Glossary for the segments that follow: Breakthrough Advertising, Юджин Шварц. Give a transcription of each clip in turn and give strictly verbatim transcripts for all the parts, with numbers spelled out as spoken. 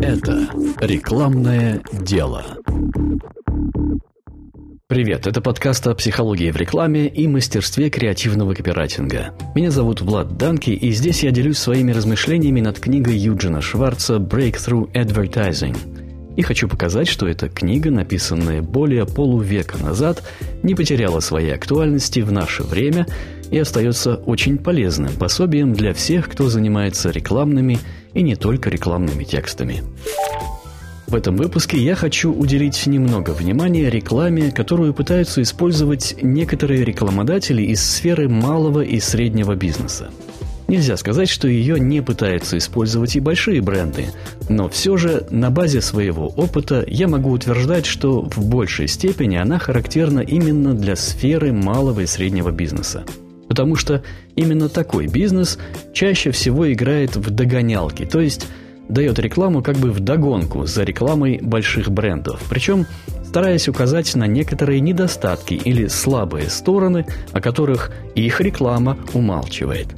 Это рекламное дело. Привет, это подкаст о психологии в рекламе и мастерстве креативного копирайтинга. Меня зовут Влад Данки, и здесь я делюсь своими размышлениями над книгой Юджина Шварца «Breakthrough Advertising». И хочу показать, что эта книга, написанная более полувека назад, не потеряла своей актуальности в наше время и остается очень полезным пособием для всех, кто занимается рекламными и не только рекламными текстами. В этом выпуске я хочу уделить немного внимания рекламе, которую пытаются использовать некоторые рекламодатели из сферы малого и среднего бизнеса. Нельзя сказать, что ее не пытаются использовать и большие бренды, но все же на базе своего опыта я могу утверждать, что в большей степени она характерна именно для сферы малого и среднего бизнеса. Потому что именно такой бизнес чаще всего играет в догонялки, то есть дает рекламу как бы вдогонку за рекламой больших брендов, причем стараясь указать на некоторые недостатки или слабые стороны, о которых их реклама умалчивает.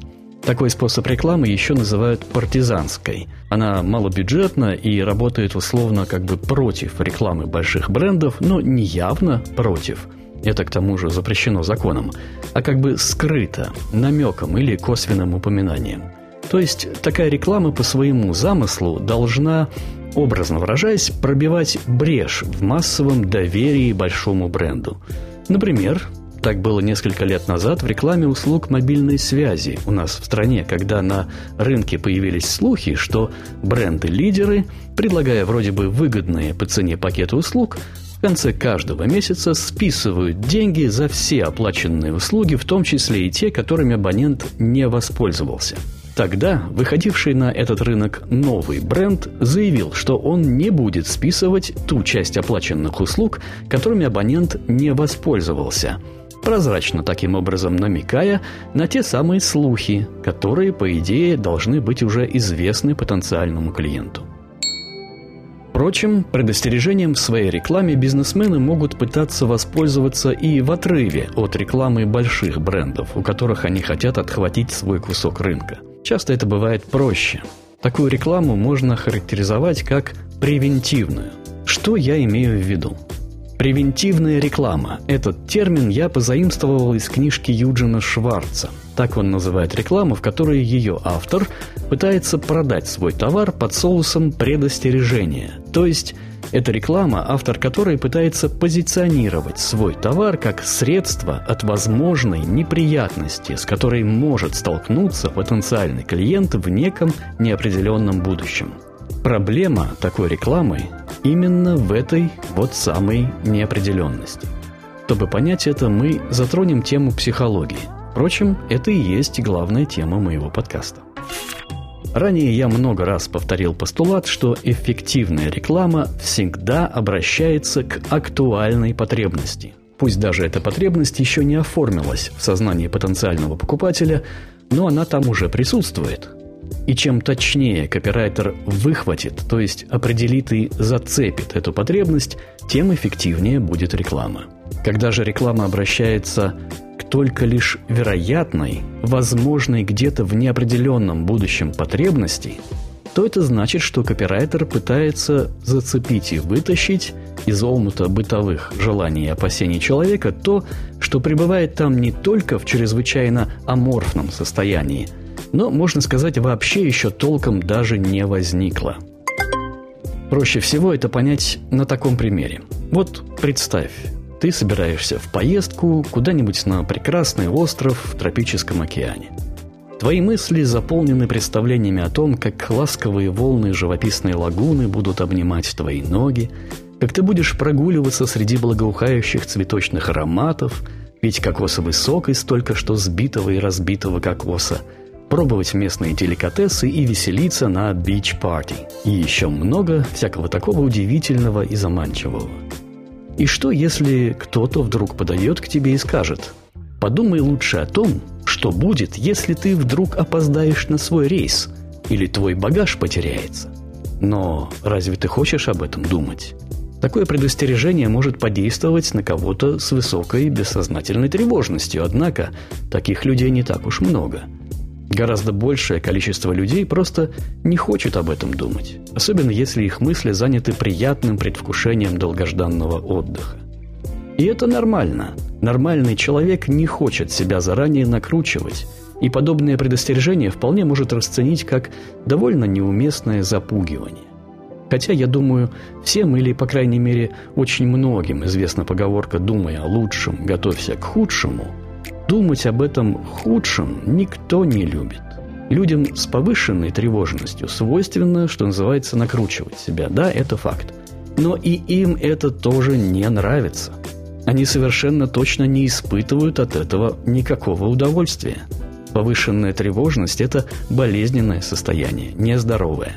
Такой способ рекламы еще называют партизанской. Она малобюджетна и работает условно как бы против рекламы больших брендов, но не явно против. Это к тому же запрещено законом, а как бы скрыто, намеком или косвенным упоминанием. То есть такая реклама по своему замыслу должна, образно выражаясь, пробивать брешь в массовом доверии большому бренду. Например, так было несколько лет назад в рекламе услуг мобильной связи у нас в стране, когда на рынке появились слухи, что бренды-лидеры, предлагая вроде бы выгодные по цене пакеты услуг, в конце каждого месяца списывают деньги за все оплаченные услуги, в том числе и те, которыми абонент не воспользовался. Тогда выходивший на этот рынок новый бренд заявил, что он не будет списывать ту часть оплаченных услуг, которыми абонент не воспользовался, прозрачно таким образом намекая на те самые слухи, которые, по идее, должны быть уже известны потенциальному клиенту. Впрочем, предостережением в своей рекламе бизнесмены могут пытаться воспользоваться и в отрыве от рекламы больших брендов, у которых они хотят отхватить свой кусок рынка. Часто это бывает проще. Такую рекламу можно характеризовать как превентивную. Что я имею в виду? Превентивная реклама. Этот термин я позаимствовал из книжки Юджина Шварца. Так он называет рекламу, в которой ее автор пытается продать свой товар под соусом предостережения. То есть это реклама, автор которой пытается позиционировать свой товар как средство от возможной неприятности, с которой может столкнуться потенциальный клиент в неком неопределенном будущем. Проблема такой рекламы именно в этой вот самой неопределенности. Чтобы понять это, мы затронем тему психологии. Впрочем, это и есть главная тема моего подкаста. Ранее я много раз повторил постулат, что эффективная реклама всегда обращается к актуальной потребности. Пусть даже эта потребность еще не оформилась в сознании потенциального покупателя, но она там уже присутствует. И чем точнее копирайтер выхватит, то есть определит и зацепит эту потребность, тем эффективнее будет реклама. Когда же реклама обращается к только лишь вероятной, возможной где-то в неопределенном будущем потребности, то это значит, что копирайтер пытается зацепить и вытащить из омута бытовых желаний и опасений человека то, что пребывает там не только в чрезвычайно аморфном состоянии, но, можно сказать, вообще еще толком даже не возникло. Проще всего это понять на таком примере. Вот представь, ты собираешься в поездку куда-нибудь на прекрасный остров в тропическом океане. Твои мысли заполнены представлениями о том, как ласковые волны живописной лагуны будут обнимать твои ноги, как ты будешь прогуливаться среди благоухающих цветочных ароматов, пить кокосовый сок из только что сбитого и разбитого кокоса, пробовать местные деликатесы и веселиться на бич-парти. И еще много всякого такого удивительного и заманчивого. И что, если кто-то вдруг подойдет к тебе и скажет: «Подумай лучше о том, что будет, если ты вдруг опоздаешь на свой рейс или твой багаж потеряется». Но разве ты хочешь об этом думать? Такое предостережение может подействовать на кого-то с высокой бессознательной тревожностью, однако таких людей не так уж много. Гораздо большее количество людей просто не хочет об этом думать, особенно если их мысли заняты приятным предвкушением долгожданного отдыха. И это нормально. Нормальный человек не хочет себя заранее накручивать, и подобное предостережение вполне может расценить как довольно неуместное запугивание. Хотя, я думаю, всем или, по крайней мере, очень многим известна поговорка «Думай о лучшем, готовься к худшему». Думать об этом худшем никто не любит. Людям с повышенной тревожностью свойственно, что называется, накручивать себя. Да, это факт. Но и им это тоже не нравится. Они совершенно точно не испытывают от этого никакого удовольствия. Повышенная тревожность – это болезненное состояние, нездоровое.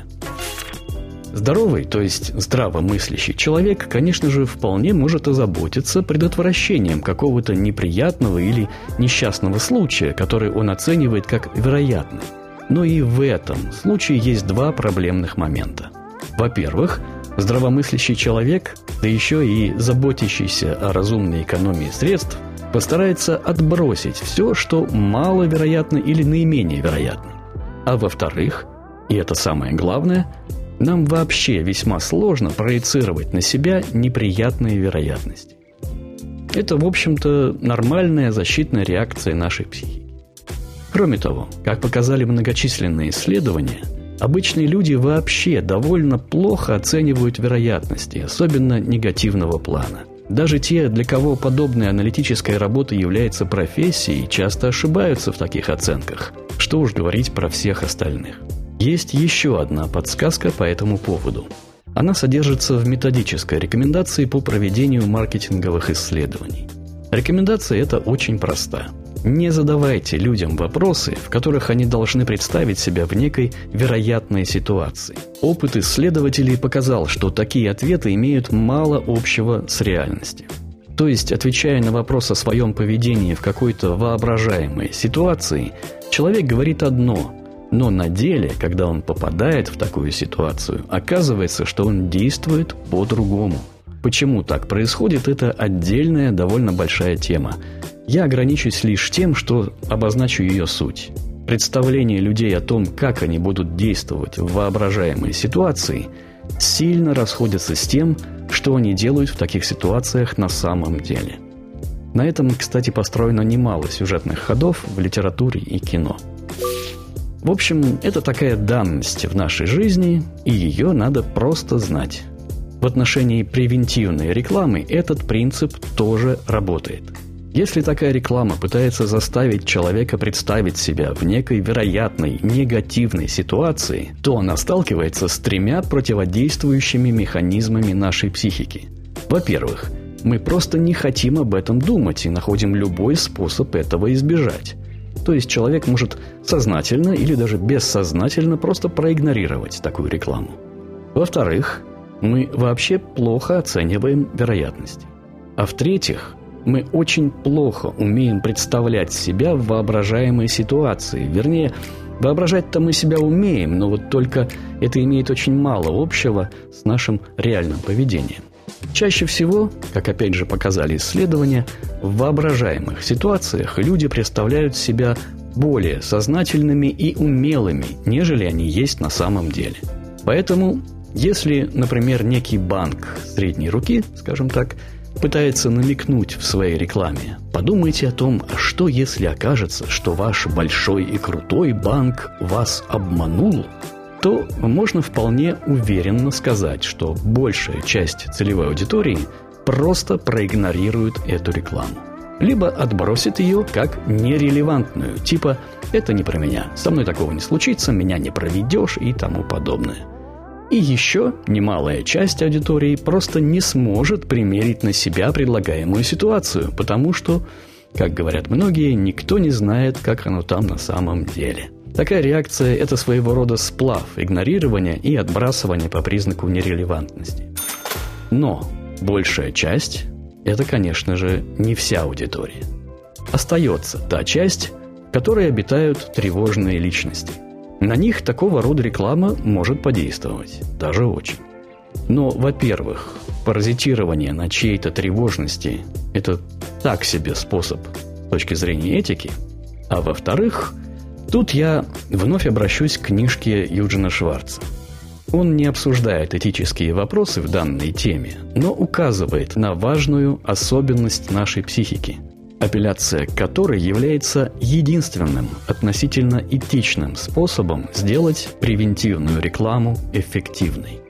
Здоровый, то есть здравомыслящий человек, конечно же, вполне может озаботиться предотвращением какого-то неприятного или несчастного случая, который он оценивает как вероятный. Но и в этом случае есть два проблемных момента. Во-первых, здравомыслящий человек, да еще и заботящийся о разумной экономии средств, постарается отбросить все, что маловероятно или наименее вероятно. А во-вторых, и это самое главное – нам вообще весьма сложно проецировать на себя неприятные вероятности. Это, в общем-то, нормальная защитная реакция нашей психики. Кроме того, как показали многочисленные исследования, обычные люди вообще довольно плохо оценивают вероятности, особенно негативного плана. Даже те, для кого подобная аналитическая работа является профессией, часто ошибаются в таких оценках. Что уж говорить про всех остальных. Есть еще одна подсказка по этому поводу. Она содержится в методической рекомендации по проведению маркетинговых исследований. Рекомендация эта очень проста. Не задавайте людям вопросы, в которых они должны представить себя в некой вероятной ситуации. Опыт исследователей показал, что такие ответы имеют мало общего с реальностью. То есть, отвечая на вопрос о своем поведении в какой-то воображаемой ситуации, человек говорит одно – но на деле, когда он попадает в такую ситуацию, оказывается, что он действует по-другому. Почему так происходит, это отдельная, довольно большая тема. Я ограничусь лишь тем, что обозначу ее суть. Представление людей о том, как они будут действовать в воображаемой ситуации, сильно расходятся с тем, что они делают в таких ситуациях на самом деле. На этом, кстати, построено немало сюжетных ходов в литературе и кино. В общем, это такая данность в нашей жизни, и ее надо просто знать. В отношении превентивной рекламы этот принцип тоже работает. Если такая реклама пытается заставить человека представить себя в некой вероятной негативной ситуации, то она сталкивается с тремя противодействующими механизмами нашей психики. Во-первых, мы просто не хотим об этом думать и находим любой способ этого избежать. То есть человек может сознательно или даже бессознательно просто проигнорировать такую рекламу. Во-вторых, мы вообще плохо оцениваем вероятности. А в-третьих, мы очень плохо умеем представлять себя в воображаемой ситуации. Вернее, воображать-то мы себя умеем, но вот только это имеет очень мало общего с нашим реальным поведением. Чаще всего, как опять же показали исследования, в воображаемых ситуациях люди представляют себя более сознательными и умелыми, нежели они есть на самом деле. Поэтому, если, например, некий банк средней руки, скажем так, пытается намекнуть в своей рекламе, подумайте о том, а что если окажется, что ваш большой и крутой банк вас обманул, то можно вполне уверенно сказать, что большая часть целевой аудитории просто проигнорирует эту рекламу. Либо отбросит ее как нерелевантную, типа «это не про меня, со мной такого не случится, меня не проведешь» и тому подобное. И еще немалая часть аудитории просто не сможет примерить на себя предлагаемую ситуацию, потому что, как говорят многие, никто не знает, как оно там на самом деле. Такая реакция – это своего рода сплав игнорирования и отбрасывания по признаку нерелевантности. Но большая часть – это, конечно же, не вся аудитория. Остается та часть, в которой обитают тревожные личности. На них такого рода реклама может подействовать, даже очень. Но, во-первых, паразитирование на чьей-то тревожности – это так себе способ с точки зрения этики, а во-вторых, Тут я вновь обращусь к книжке Юджина Шварца. Он не обсуждает этические вопросы в данной теме, но указывает на важную особенность нашей психики, апелляция к которой является единственным относительно этичным способом сделать превентивную рекламу эффективной.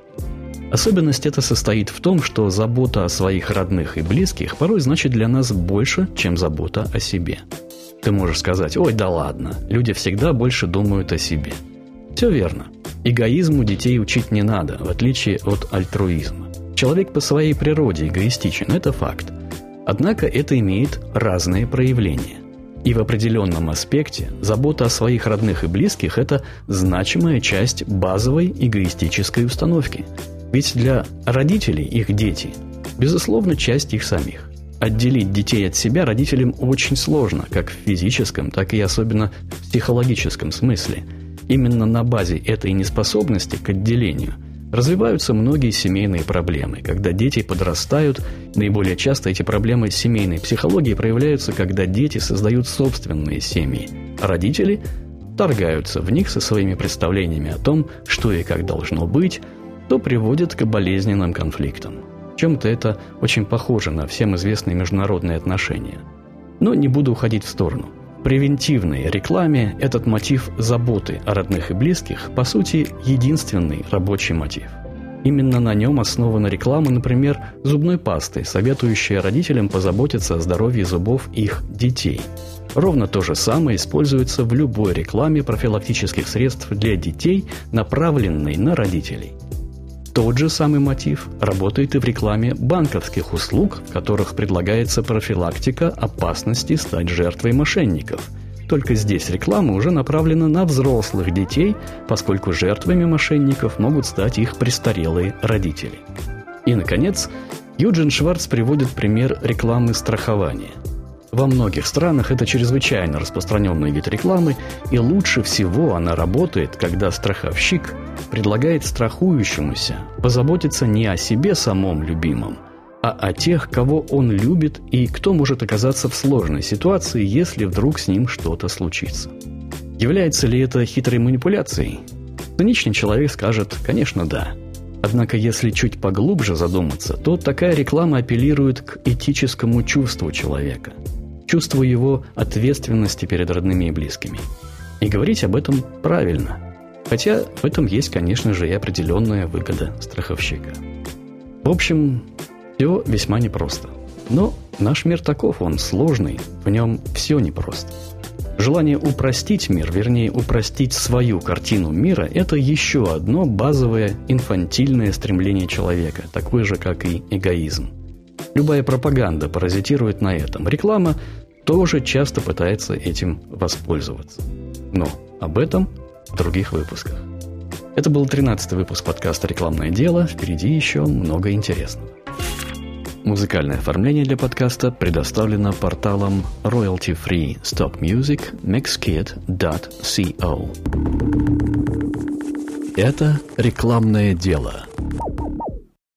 Особенность эта состоит в том, что забота о своих родных и близких порой значит для нас больше, чем забота о себе. Ты можешь сказать: «Ой, да ладно, люди всегда больше думают о себе». Все верно. Эгоизму детей учить не надо, в отличие от альтруизма. Человек по своей природе эгоистичен, это факт. Однако это имеет разные проявления. И в определенном аспекте забота о своих родных и близких – это значимая часть базовой эгоистической установки. Ведь для родителей их дети, безусловно, часть их самих. Отделить детей от себя родителям очень сложно, как в физическом, так и особенно в психологическом смысле. Именно на базе этой неспособности к отделению развиваются многие семейные проблемы. Когда дети подрастают, наиболее часто эти проблемы семейной психологии проявляются, когда дети создают собственные семьи, а родители вторгаются в них со своими представлениями о том, что и как должно быть, то приводит к болезненным конфликтам. В чем-то это очень похоже на всем известные международные отношения. Но не буду уходить в сторону. В превентивной рекламе этот мотив заботы о родных и близких, по сути, единственный рабочий мотив. Именно на нем основана реклама, например, зубной пасты, советующая родителям позаботиться о здоровье зубов их детей. Ровно то же самое используется в любой рекламе профилактических средств для детей, направленной на родителей. Тот же самый мотив работает и в рекламе банковских услуг, в которых предлагается профилактика опасности стать жертвой мошенников. Только здесь реклама уже направлена на взрослых детей, поскольку жертвами мошенников могут стать их престарелые родители. И, наконец, Юджин Шварц приводит пример рекламы страхования. Во многих странах это чрезвычайно распространенный вид рекламы, и лучше всего она работает, когда страховщик предлагает страхующемуся позаботиться не о себе самом любимом, а о тех, кого он любит и кто может оказаться в сложной ситуации, если вдруг с ним что-то случится. Является ли это хитрой манипуляцией? Циничный человек скажет: конечно, да. Однако, если чуть поглубже задуматься, то такая реклама апеллирует к этическому чувству человека, чувству его ответственности перед родными и близкими. И говорить об этом правильно. Хотя в этом есть, конечно же, и определенная выгода страховщика. В общем, все весьма непросто. Но наш мир таков, он сложный, в нем все непросто. Желание упростить мир, вернее, упростить свою картину мира – это еще одно базовое инфантильное стремление человека, такое же, как и эгоизм. Любая пропаганда паразитирует на этом. Реклама тоже часто пытается этим воспользоваться. Но об этом в других выпусках. Это был тринадцатый выпуск подкаста «Рекламное дело». Впереди еще много интересного. Музыкальное оформление для подкаста предоставлено порталом Royalty Free Stock Music Mixkit точка ко. Это рекламное дело.